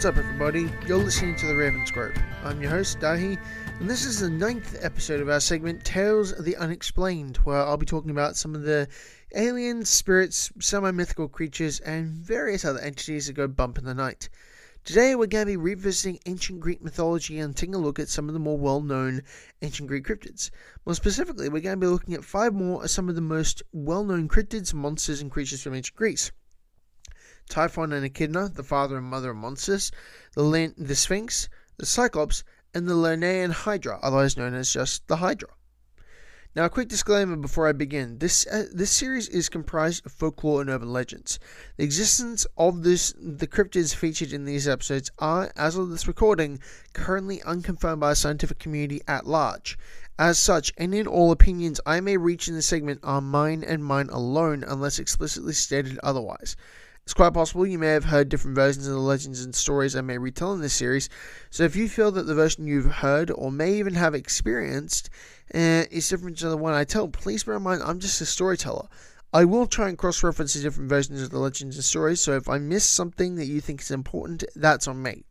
What's up, everybody? You're listening to The Raven's Grove. I'm your host, Dahi, and this is the 9th episode of our segment, Tales of the Unexplained, where I'll be talking about some of the aliens, spirits, semi-mythical creatures, and various other entities that go bump in the night. Today, we're going to be revisiting ancient Greek mythology and taking a look at some of the more well-known ancient Greek cryptids. More specifically, we're going to be looking at 5 more of some of the most well-known cryptids, monsters, and creatures from ancient Greece. Typhon and Echidna, the father and mother of monsters, the Sphinx, the Cyclops, and the Lernaean Hydra, otherwise known as just the Hydra. Now, a quick disclaimer before I begin. This series is comprised of folklore and urban legends. The existence of the cryptids featured in these episodes are, as of this recording, currently unconfirmed by the scientific community at large. As such, any and all opinions I may reach in this segment are mine and mine alone, unless explicitly stated otherwise. It's quite possible you may have heard different versions of the legends and stories I may retell in this series, so if you feel that the version you've heard, or may even have experienced, is different to the one I tell, please bear in mind I'm just a storyteller. I will try and cross-reference the different versions of the legends and stories, so if I miss something that you think is important, that's on me.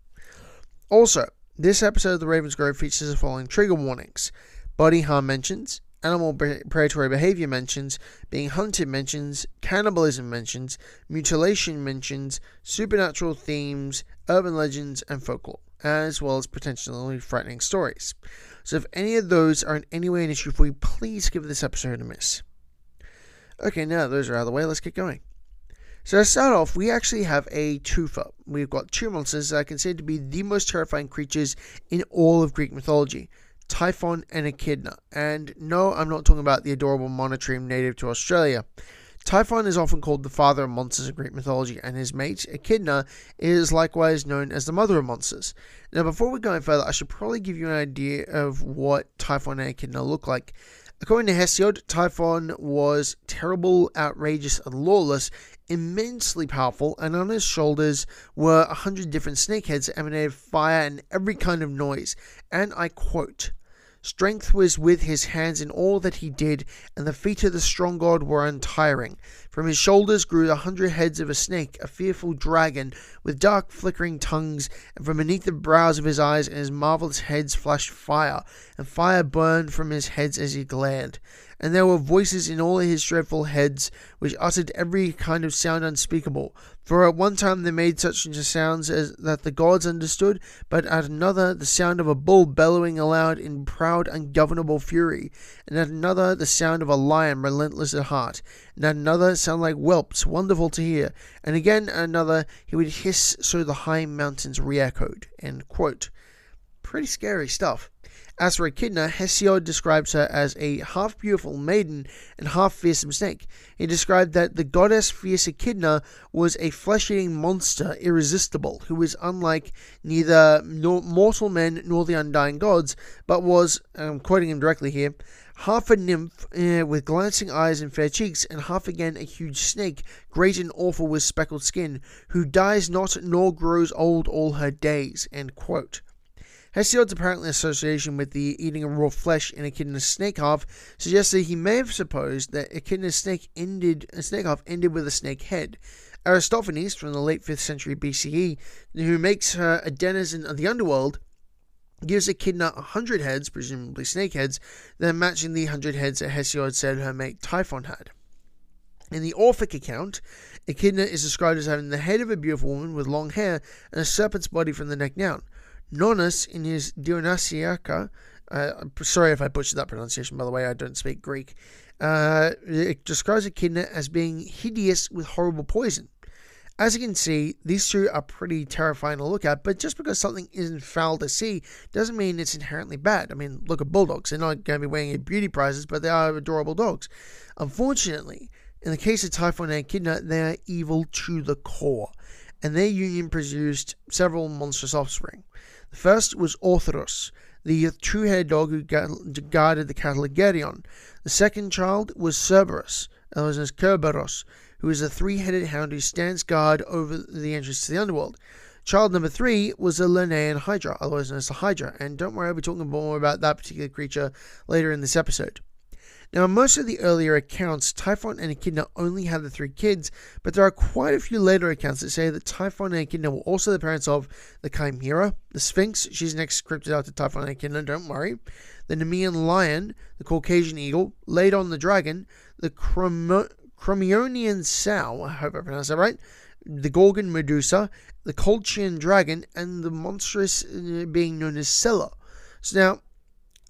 Also, this episode of The Raven's Grove features the following trigger warnings: body harm mentions, animal predatory behavior mentions, being hunted mentions, cannibalism mentions, mutilation mentions, supernatural themes, urban legends, and folklore, as well as potentially frightening stories. So if any of those are in any way an issue for you, please give this episode a miss. Okay, now those are out of the way, let's get going. So to start off, we actually have a twofer. We've got 2 monsters that are considered to be the most terrifying creatures in all of Greek mythology: Typhon and Echidna. And no, I'm not talking about the adorable monotremes native to Australia. Typhon is often called the father of monsters in Greek mythology, and his mate, Echidna, is likewise known as the mother of monsters. Now, before we go any further, I should probably give you an idea of what Typhon and Echidna look like. According to Hesiod, Typhon was terrible, outrageous, and lawless, immensely powerful, and on his shoulders were 100 different snakeheads that emanated fire and every kind of noise. And I quote, "Strength was with his hands in all that he did, and the feet of the strong god were untiring. From his shoulders grew the 100 heads of a snake, a fearful dragon, with dark flickering tongues, and from beneath the brows of his eyes and his marvellous heads flashed fire, and fire burned from his heads as he glared. And there were voices in all his dreadful heads, which uttered every kind of sound unspeakable. For at one time they made such sounds as that the gods understood, but at another the sound of a bull bellowing aloud in proud, ungovernable fury, and at another the sound of a lion relentless at heart, and at another sound like whelps, wonderful to hear, and again at another he would hiss so the high mountains re-echoed." End quote. Pretty scary stuff. As for Echidna, Hesiod describes her as a half-beautiful maiden and half-fearsome snake. He described that the goddess fierce Echidna was a flesh-eating monster, irresistible, who was unlike neither mortal men nor the undying gods, but was, I'm quoting him directly here, half a nymph with glancing eyes and fair cheeks, and half again a huge snake, great and awful with speckled skin, who dies not nor grows old all her days." End quote. Hesiod's apparent association with the eating of raw flesh in Echidna's snake half suggests that he may have supposed that Echidna's snake half ended with a snake head. Aristophanes, from the late 5th century BCE, who makes her a denizen of the underworld, gives Echidna 100 heads, presumably snake heads, then matching the 100 heads that Hesiod said her mate Typhon had. In the Orphic account, Echidna is described as having the head of a beautiful woman with long hair and a serpent's body from the neck down. Nonnus, in his Dionysiaca, sorry if I butchered that pronunciation, by the way, I don't speak Greek, it describes Echidna as being hideous with horrible poison. As you can see, these 2 are pretty terrifying to look at, but just because something isn't foul to see doesn't mean it's inherently bad. I mean, look at bulldogs. They're not going to be winning any beauty prizes, but they are adorable dogs. Unfortunately, in the case of Typhon and Echidna, they are evil to the core, and their union produced several monstrous offspring. The first was Orthrus, the 2-haired dog who guarded the cattle of Geryon. The second child was Cerberus, otherwise known as Cerberus, who is a 3-headed hound who stands guard over the entrance to the underworld. Child number 3 was the Lernaean Hydra, otherwise known as the Hydra, and don't worry, I'll be talking more about that particular creature later in this episode. Now, in most of the earlier accounts, Typhon and Echidna only had the three kids, but there are quite a few later accounts that say that Typhon and Echidna were also the parents of the Chimera, the Sphinx, she's next scripted out to Typhon and Echidna, don't worry, the Nemean Lion, the Caucasian Eagle, Ladon the Dragon, the Cromionian Sow, I hope I pronounced that right, the Gorgon Medusa, the Colchian Dragon, and the monstrous being known as Scylla. So now,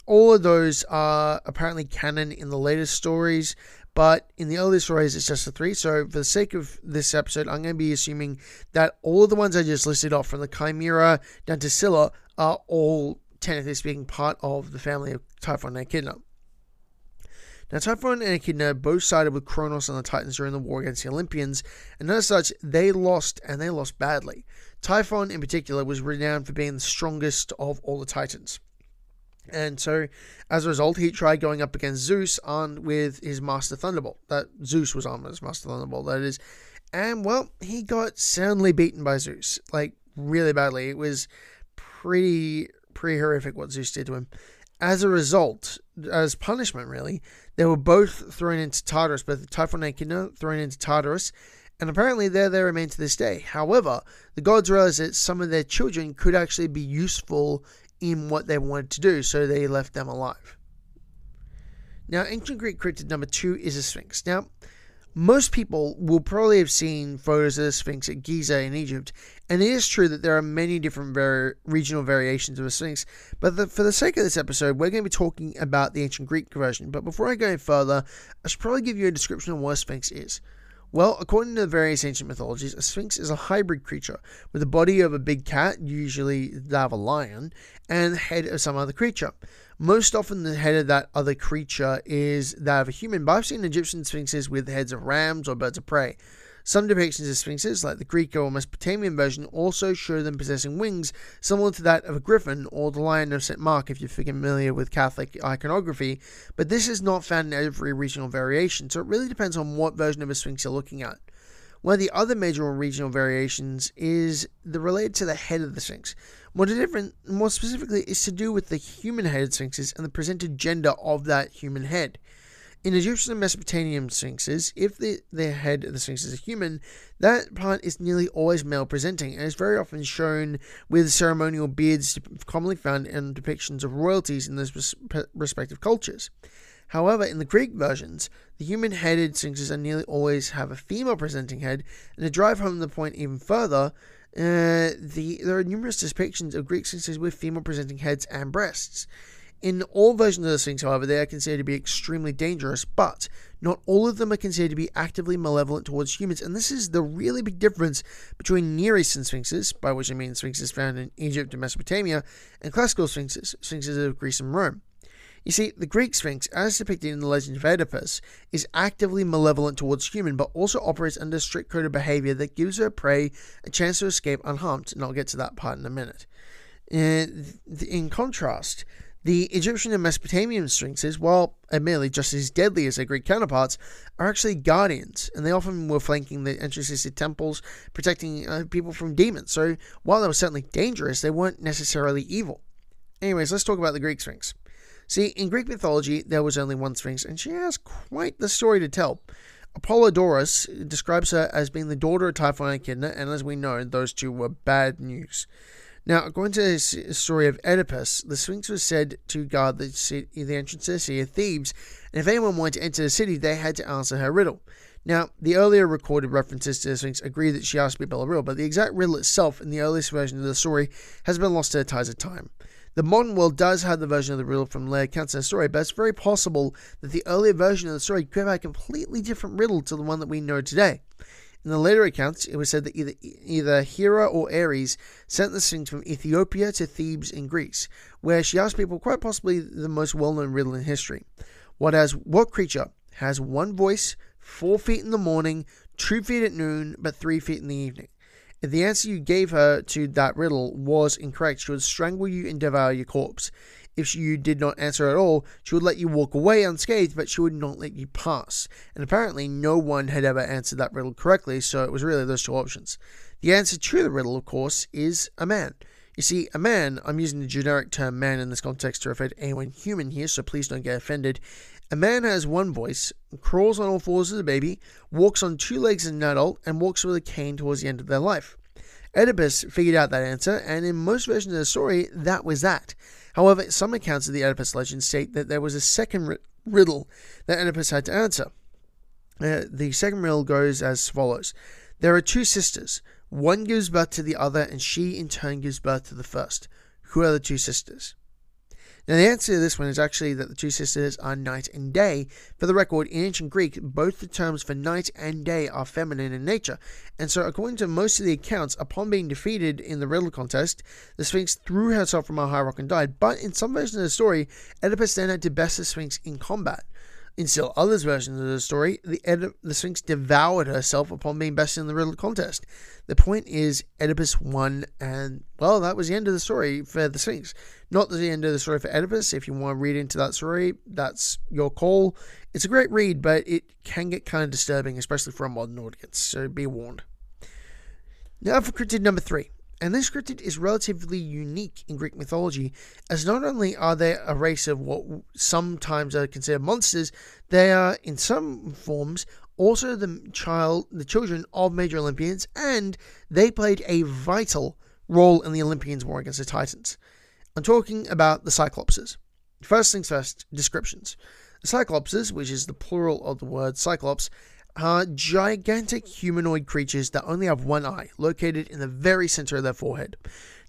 all of those are apparently canon in the latest stories, but in the earlier stories, it's just the three. So for the sake of this episode, I'm going to be assuming that all of the ones I just listed off, from the Chimera down to Scylla, are all, technically speaking, part of the family of Typhon and Echidna. Now, Typhon and Echidna both sided with Kronos and the Titans during the war against the Olympians, and as such, they lost, and they lost badly. Typhon, in particular, was renowned for being the strongest of all the Titans. And so, as a result, he tried going up against Zeus armed with his Master Thunderbolt. That Zeus was armed with his Master Thunderbolt, that is. And, well, he got soundly beaten by Zeus. Like, really badly. It was pretty horrific what Zeus did to him. As a result, as punishment, really, they were both thrown into Tartarus, both Typhon and Echidna thrown into Tartarus, and apparently there they remain to this day. However, the gods realized that some of their children could actually be useful in what they wanted to do, so they left them alive. Now, ancient Greek cryptid number 2 is a Sphinx. Now, most people will probably have seen photos of the Sphinx at Giza in Egypt, and it is true that there are many different regional variations of a Sphinx, but for the sake of this episode, we're going to be talking about the ancient Greek version. But before I go any further, I should probably give you a description of what a Sphinx is. Well, according to the various ancient mythologies, a Sphinx is a hybrid creature, with the body of a big cat, usually that of a lion, and the head of some other creature. Most often the head of that other creature is that of a human, but I've seen Egyptian sphinxes with heads of rams or birds of prey. Some depictions of sphinxes, like the Greek or Mesopotamian version, also show them possessing wings similar to that of a griffin or the Lion of St. Mark if you're familiar with Catholic iconography, but this is not found in every regional variation, so it really depends on what version of a sphinx you're looking at. One of the other major regional variations is related to the head of the Sphinx. More specifically, is to do with the human-headed Sphinxes and the presented gender of that human head. In Egyptian and Mesopotamian Sphinxes, if the head of the Sphinx is a human, that part is nearly always male-presenting, and is very often shown with ceremonial beards commonly found in depictions of royalties in those respective cultures. However, in the Greek versions, the human-headed sphinxes are nearly always have a female-presenting head, and to drive home the point even further, there are numerous depictions of Greek sphinxes with female-presenting heads and breasts. In all versions of the Sphinx, however, they are considered to be extremely dangerous, but not all of them are considered to be actively malevolent towards humans, and this is the really big difference between Near Eastern Sphinxes, by which I mean sphinxes found in Egypt and Mesopotamia, and classical sphinxes, sphinxes of Greece and Rome. You see, the Greek Sphinx, as depicted in the legend of Oedipus, is actively malevolent towards human, but also operates under a strict code of behavior that gives her prey a chance to escape unharmed, and I'll get to that part in a minute. In contrast, the Egyptian and Mesopotamian sphinxes, while admittedly just as deadly as their Greek counterparts, are actually guardians, and they often were flanking the entrances to temples, protecting people from demons. So, while they were certainly dangerous, they weren't necessarily evil. Anyways, let's talk about the Greek Sphinx. See, in Greek mythology, there was only one Sphinx, and she has quite the story to tell. Apollodorus describes her as being the daughter of Typhon and Echidna, and as we know, those two were bad news. Now, according to the story of Oedipus, the Sphinx was said to guard the entrance to the city of Thebes, and if anyone wanted to enter the city, they had to answer her riddle. Now, the earlier recorded references to the Sphinx agree that she asked to be built a riddle, but the exact riddle itself in the earliest version of the story has been lost to the ties of time. The modern world does have the version of the riddle from later accounts in the story, but it's very possible that the earlier version of the story could have a completely different riddle to the one that we know today. In the later accounts, it was said that either Hera or Ares sent the Sphinx from Ethiopia to Thebes in Greece, where she asked people quite possibly the most well-known riddle in history. What creature has one voice, 4 feet in the morning, 2 feet at noon, but 3 feet in the evening? If the answer you gave her to that riddle was incorrect, she would strangle you and devour your corpse. If you did not answer at all, she would let you walk away unscathed, but she would not let you pass. And apparently no one had ever answered that riddle correctly, so it was really those two options. The answer to the riddle, of course, is a man. You see, a man, I'm using the generic term man in this context to refer to anyone human here, so please don't get offended, A man has one voice, crawls on all fours as a baby, walks on two legs as an adult, and walks with a cane towards the end of their life. Oedipus figured out that answer, and in most versions of the story, that was that. However, some accounts of the Oedipus legend state that there was a second riddle that Oedipus had to answer. The second riddle goes as follows. There are two sisters. One gives birth to the other, and she in turn gives birth to the first. Who are the two sisters? Now, the answer to this one is actually that the two sisters are night and day. For the record, in ancient Greek, both the terms for night and day are feminine in nature, and so according to most of the accounts, upon being defeated in the riddle contest, the Sphinx threw herself from a high rock and died, but in some versions of the story, Oedipus then had to best the Sphinx in combat. In still other versions of the story, the Sphinx devoured herself upon being bested in the riddle contest. The point is, Oedipus won, and, well, that was the end of the story for the Sphinx. Not the end of the story for Oedipus. If you want to read into that story, that's your call. It's a great read, but it can get kind of disturbing, especially for a modern audience, so be warned. Now for cryptid number 3. And this cryptid is relatively unique in Greek mythology, as not only are they a race of what sometimes are considered monsters, they are, in some forms, also the children of major Olympians, and they played a vital role in the Olympians' war against the Titans. I'm talking about the Cyclopses. First things first, descriptions. The Cyclopses, which is the plural of the word Cyclops, are gigantic humanoid creatures that only have one eye, located in the very center of their forehead.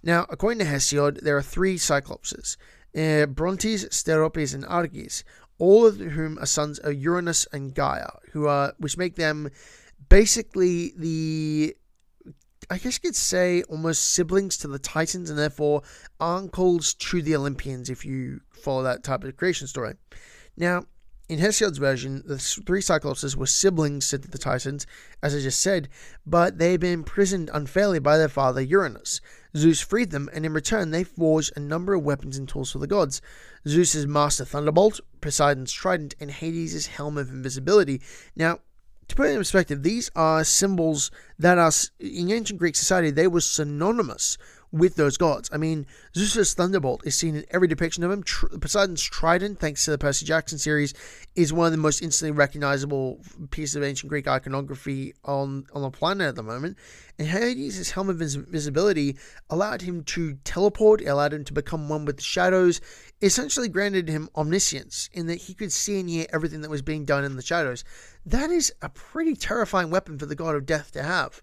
Now, according to Hesiod, there are 3 Cyclopses, Brontes, Steropes, and Arges, all of whom are sons of Uranus and Gaia, which make them basically I guess you could say almost siblings to the Titans, and therefore uncles to the Olympians, if you follow that type of creation story. Now, in Hesiod's version, the 3 Cyclopses were siblings to the Titans, as I just said, but they had been imprisoned unfairly by their father Uranus. Zeus freed them, and in return they forged a number of weapons and tools for the gods. Zeus's master thunderbolt, Poseidon's trident, and Hades' helm of invisibility. Now, to put it in perspective, these are symbols that are, in ancient Greek society, they were synonymous with those gods. I mean, Zeus's thunderbolt is seen in every depiction of him. Poseidon's trident, thanks to the Percy Jackson series, is one of the most instantly recognizable pieces of ancient Greek iconography on the planet at the moment. And Hades' helm of invisibility allowed him to teleport, it allowed him to become one with the shadows, essentially granted him omniscience, in that he could see and hear everything that was being done in the shadows. That is a pretty terrifying weapon for the god of death to have.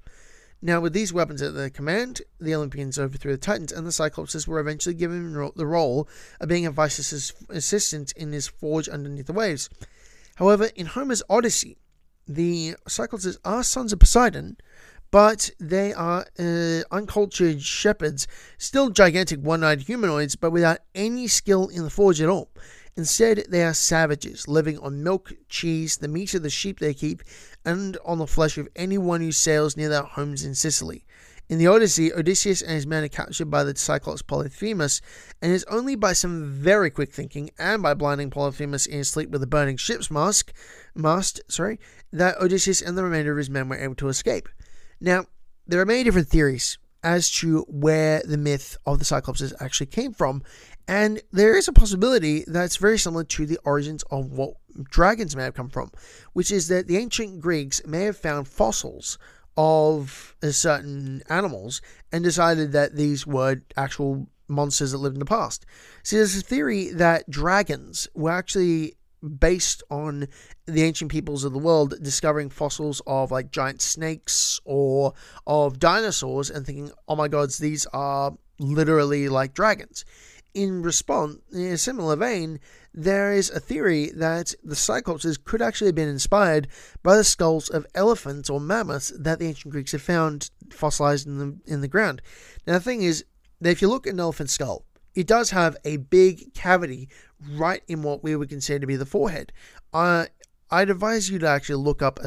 Now, with these weapons at their command, the Olympians overthrew the Titans, and the Cyclopses were eventually given the role of being Hephaestus' assistant in his forge underneath the waves. However, in Homer's Odyssey, the Cyclopses are sons of Poseidon, but they are uncultured shepherds, still gigantic one-eyed humanoids, but without any skill in the forge at all. Instead, they are savages, living on milk, cheese, the meat of the sheep they keep, and on the flesh of anyone who sails near their homes in Sicily. In the Odyssey, Odysseus and his men are captured by the Cyclops Polyphemus, and it's only by some very quick thinking, and by blinding Polyphemus in his sleep with a burning ship's mast, that Odysseus and the remainder of his men were able to escape. Now, there are many different theories as to where the myth of the Cyclopses actually came from, and there is a possibility that it's very similar to the origins of what dragons may have come from, which is that the ancient Greeks may have found fossils of certain animals and decided that these were actual monsters that lived in the past. So there's a theory that dragons were actually based on the ancient peoples of the world discovering fossils of like giant snakes or of dinosaurs and thinking, oh my gods, these are literally like dragons. In response, in a similar vein, there is a theory that the Cyclopses could actually have been inspired by the skulls of elephants or mammoths that the ancient Greeks had found fossilized in the ground. Now the thing is, that if you look at an elephant skull, it does have a big cavity right in what we would consider to be the forehead. I'd advise you to actually look up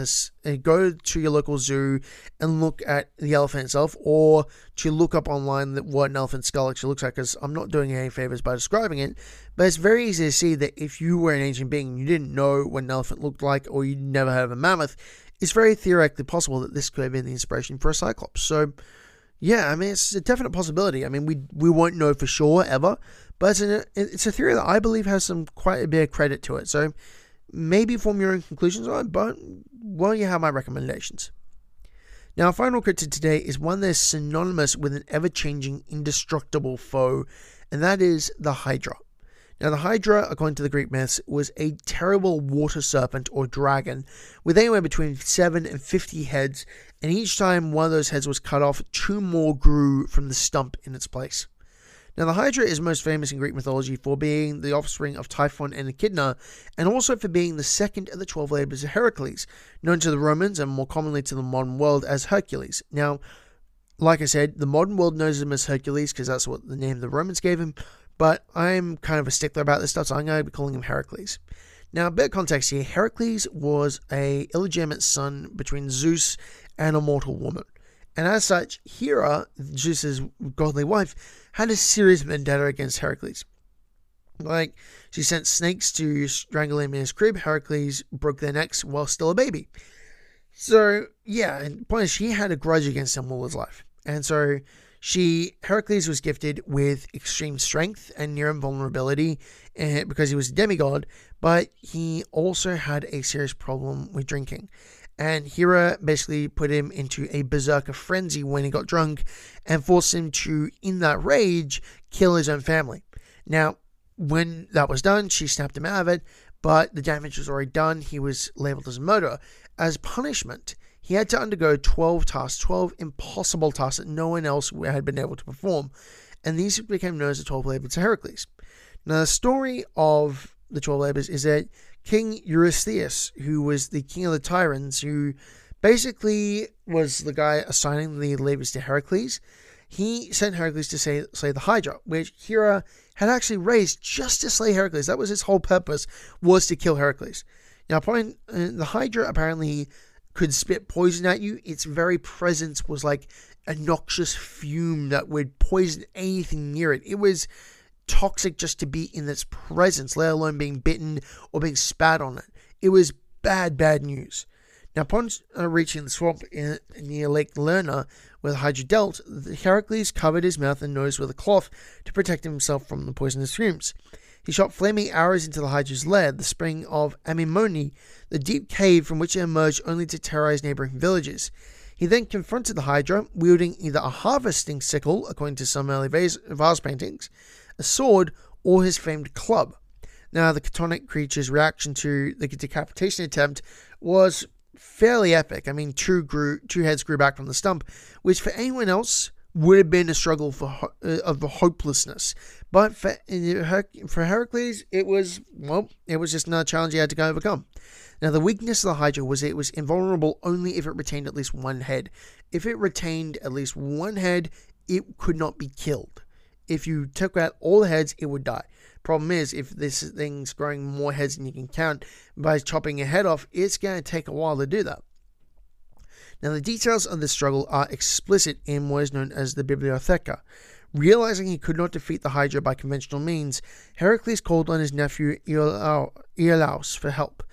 and go to your local zoo and look at the elephant itself, or to look up online what an elephant skull actually looks like, because I'm not doing any favors by describing it, but it's very easy to see that if you were an ancient being and you didn't know what an elephant looked like, or you'd never heard of a mammoth, it's very theoretically possible that this could have been the inspiration for a Cyclops. So, yeah, I mean, it's a definite possibility. I mean, we won't know for sure ever, but it's a theory that I believe has quite a bit of credit to it. So Maybe form your own conclusions on it, but, well, you have my recommendations. Now, our final cryptid today is one that's synonymous with an ever-changing, indestructible foe, and that is the Hydra. Now, the Hydra, according to the Greek myths, was a terrible water serpent or dragon with anywhere between 7 and 50 heads, and each time one of those heads was cut off, 2 more grew from the stump in its place. Now, the Hydra is most famous in Greek mythology for being the offspring of Typhon and Echidna, and also for being the second of the 12 labors of Heracles, known to the Romans and more commonly to the modern world as Hercules. Now, like I said, the modern world knows him as Hercules because that's what the name the Romans gave him, but I'm kind of a stickler about this stuff, so I'm going to be calling him Heracles. Now, a bit of context here, Heracles was an illegitimate son between Zeus and a mortal woman. And as such, Hera, Zeus's godly wife, had a serious vendetta against Heracles. Like, she sent snakes to strangle him in his crib. Heracles broke their necks while still a baby. So, yeah, the point is she had a grudge against him all his life. And so, Heracles was gifted with extreme strength and near invulnerability because he was a demigod, but he also had a serious problem with drinking. And Hera basically put him into a berserker frenzy when he got drunk and forced him to, in that rage, kill his own family. Now, when that was done, she snapped him out of it, but the damage was already done. He was labeled as a murderer. As punishment, he had to undergo 12 tasks, 12 impossible tasks that no one else had been able to perform. And these became known as the 12 labors of Heracles. Now, the story of the 12 labors is that King Eurystheus, who was the king of the tyrants, who basically was the guy assigning the labors to Heracles, he sent Heracles to slay the Hydra, which Hera had actually raised just to slay Heracles. That was his whole purpose, was to kill Heracles. Now, the Hydra apparently could spit poison at you. Its very presence was like a noxious fume that would poison anything near it. It was toxic just to be in its presence, let alone being bitten or being spat on it. It was bad, bad news. Now, upon reaching the swamp near Lake Lerna, where the Hydra dealt, Heracles covered his mouth and nose with a cloth to protect himself from the poisonous fumes. He shot flaming arrows into the Hydra's lair, the spring of Amymone, the deep cave from which it emerged only to terrorize neighboring villages. He then confronted the Hydra, wielding either a harvesting sickle, according to some early vase paintings, a sword, or his famed club. Now, the Chthonic creature's reaction to the decapitation attempt was fairly epic. I mean, two heads grew back from the stump, which for anyone else would have been a struggle of hopelessness. But for Heracles, it was just another challenge he had to overcome. Now, the weakness of the Hydra was it was invulnerable only if it retained at least one head. If it retained at least one head, it could not be killed. If you took out all the heads, it would die. Problem is, if this thing's growing more heads than you can count, by chopping a head off, it's going to take a while to do that. Now, the details of this struggle are explicit in what is known as the Bibliotheca. Realizing he could not defeat the Hydra by conventional means, Heracles called on his nephew Iolaus for help.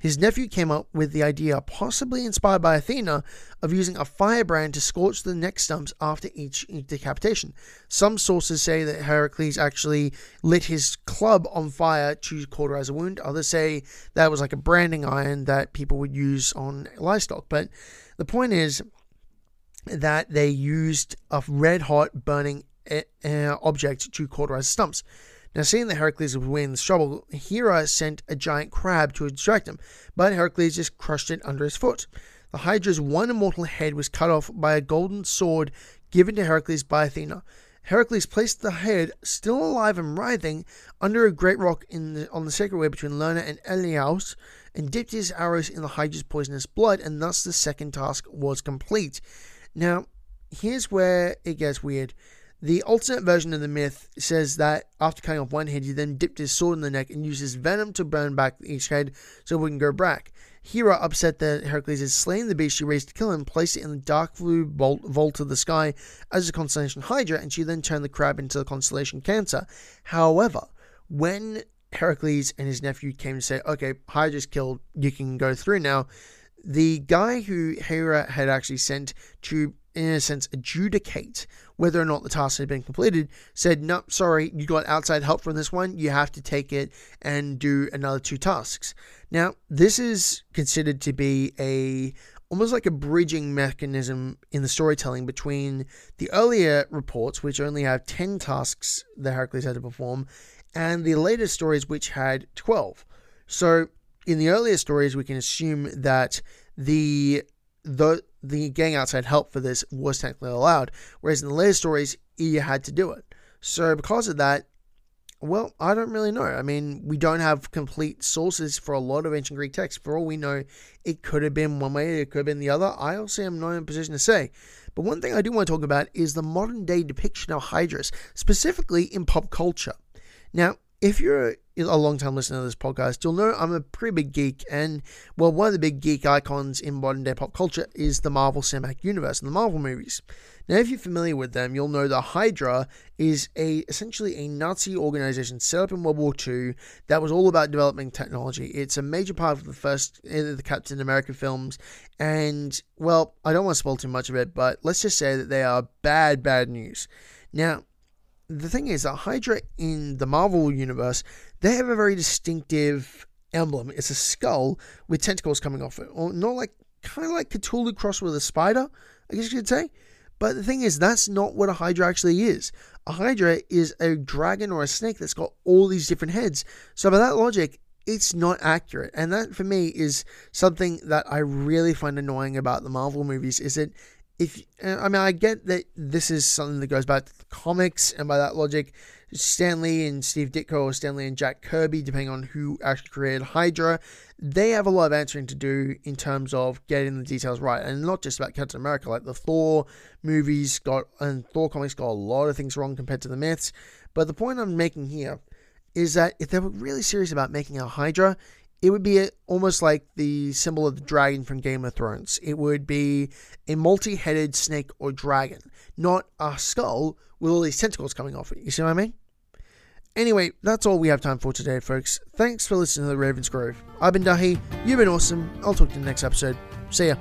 His nephew came up with the idea, possibly inspired by Athena, of using a firebrand to scorch the neck stumps after each decapitation. Some sources say that Heracles actually lit his club on fire to cauterize a wound. Others say that was like a branding iron that people would use on livestock. But the point is that they used a red-hot burning object to cauterize stumps. Now, seeing that Heracles would win the struggle, Hera sent a giant crab to distract him, but Heracles just crushed it under his foot. The Hydra's one immortal head was cut off by a golden sword given to Heracles by Athena. Heracles placed the head, still alive and writhing, under a great rock on the sacred way between Lerna and Eleus, and dipped his arrows in the Hydra's poisonous blood, and thus the second task was complete. Now, here's where it gets weird. The alternate version of the myth says that after cutting off one head, he then dipped his sword in the neck and used his venom to burn back each head so it wouldn't go back. Hera, upset that Heracles had slain the beast she raised to kill him, placed it in the dark blue vault of the sky as a constellation Hydra, and she then turned the crab into the constellation Cancer. However, when Heracles and his nephew came to say, okay, Hydra's killed, you can go through now, the guy who Hera had actually sent to in a sense, adjudicate whether or not the task had been completed, said, nope, sorry, you got outside help from this one, you have to take it and do another two tasks. Now, this is considered to be almost like a bridging mechanism in the storytelling between the earlier reports, which only have 10 tasks that Heracles had to perform, and the later stories, which had 12. So, in the earlier stories, we can assume that the getting outside help for this was technically allowed, whereas in the later stories, you had to do it. So because of that, well, I don't really know. I mean, we don't have complete sources for a lot of ancient Greek texts. For all we know, it could have been one way, it could have been the other. I also am not in a position to say. But one thing I do want to talk about is the modern day depiction of Hydras, specifically in pop culture. Now, if you're a long-time listener to this podcast, you'll know I'm a pretty big geek, and, well, one of the big geek icons in modern-day pop culture is the Marvel Cinematic Universe and the Marvel movies. Now, if you're familiar with them, you'll know the Hydra is essentially a Nazi organization set up in World War II that was all about developing technology. It's a major part of the Captain America films, and, well, I don't want to spoil too much of it, but let's just say that they are bad, bad news. Now, the thing is that Hydra in the Marvel universe, they have a very distinctive emblem. It's a skull with tentacles coming off it, or not like, kind of like Cthulhu crossed with a spider, I guess you could say. But the thing is, that's not what a Hydra actually is. A Hydra is a dragon or a snake that's got all these different heads. So by that logic, it's not accurate. And that, for me, is something that I really find annoying about the Marvel movies, is that I get that this is something that goes back to the comics, and by that logic, Stan Lee and Steve Ditko, or Stan Lee and Jack Kirby, depending on who actually created Hydra, they have a lot of answering to do in terms of getting the details right, and not just about Captain America. Like, the Thor movies and Thor comics got a lot of things wrong compared to the myths, but the point I'm making here is that if they were really serious about making a Hydra, it would be almost like the symbol of the dragon from Game of Thrones. It would be a multi-headed snake or dragon, not a skull with all these tentacles coming off it. You see what I mean? Anyway, that's all we have time for today, folks. Thanks for listening to The Raven's Grove. I've been Dahi. You've been awesome. I'll talk to you in the next episode. See ya.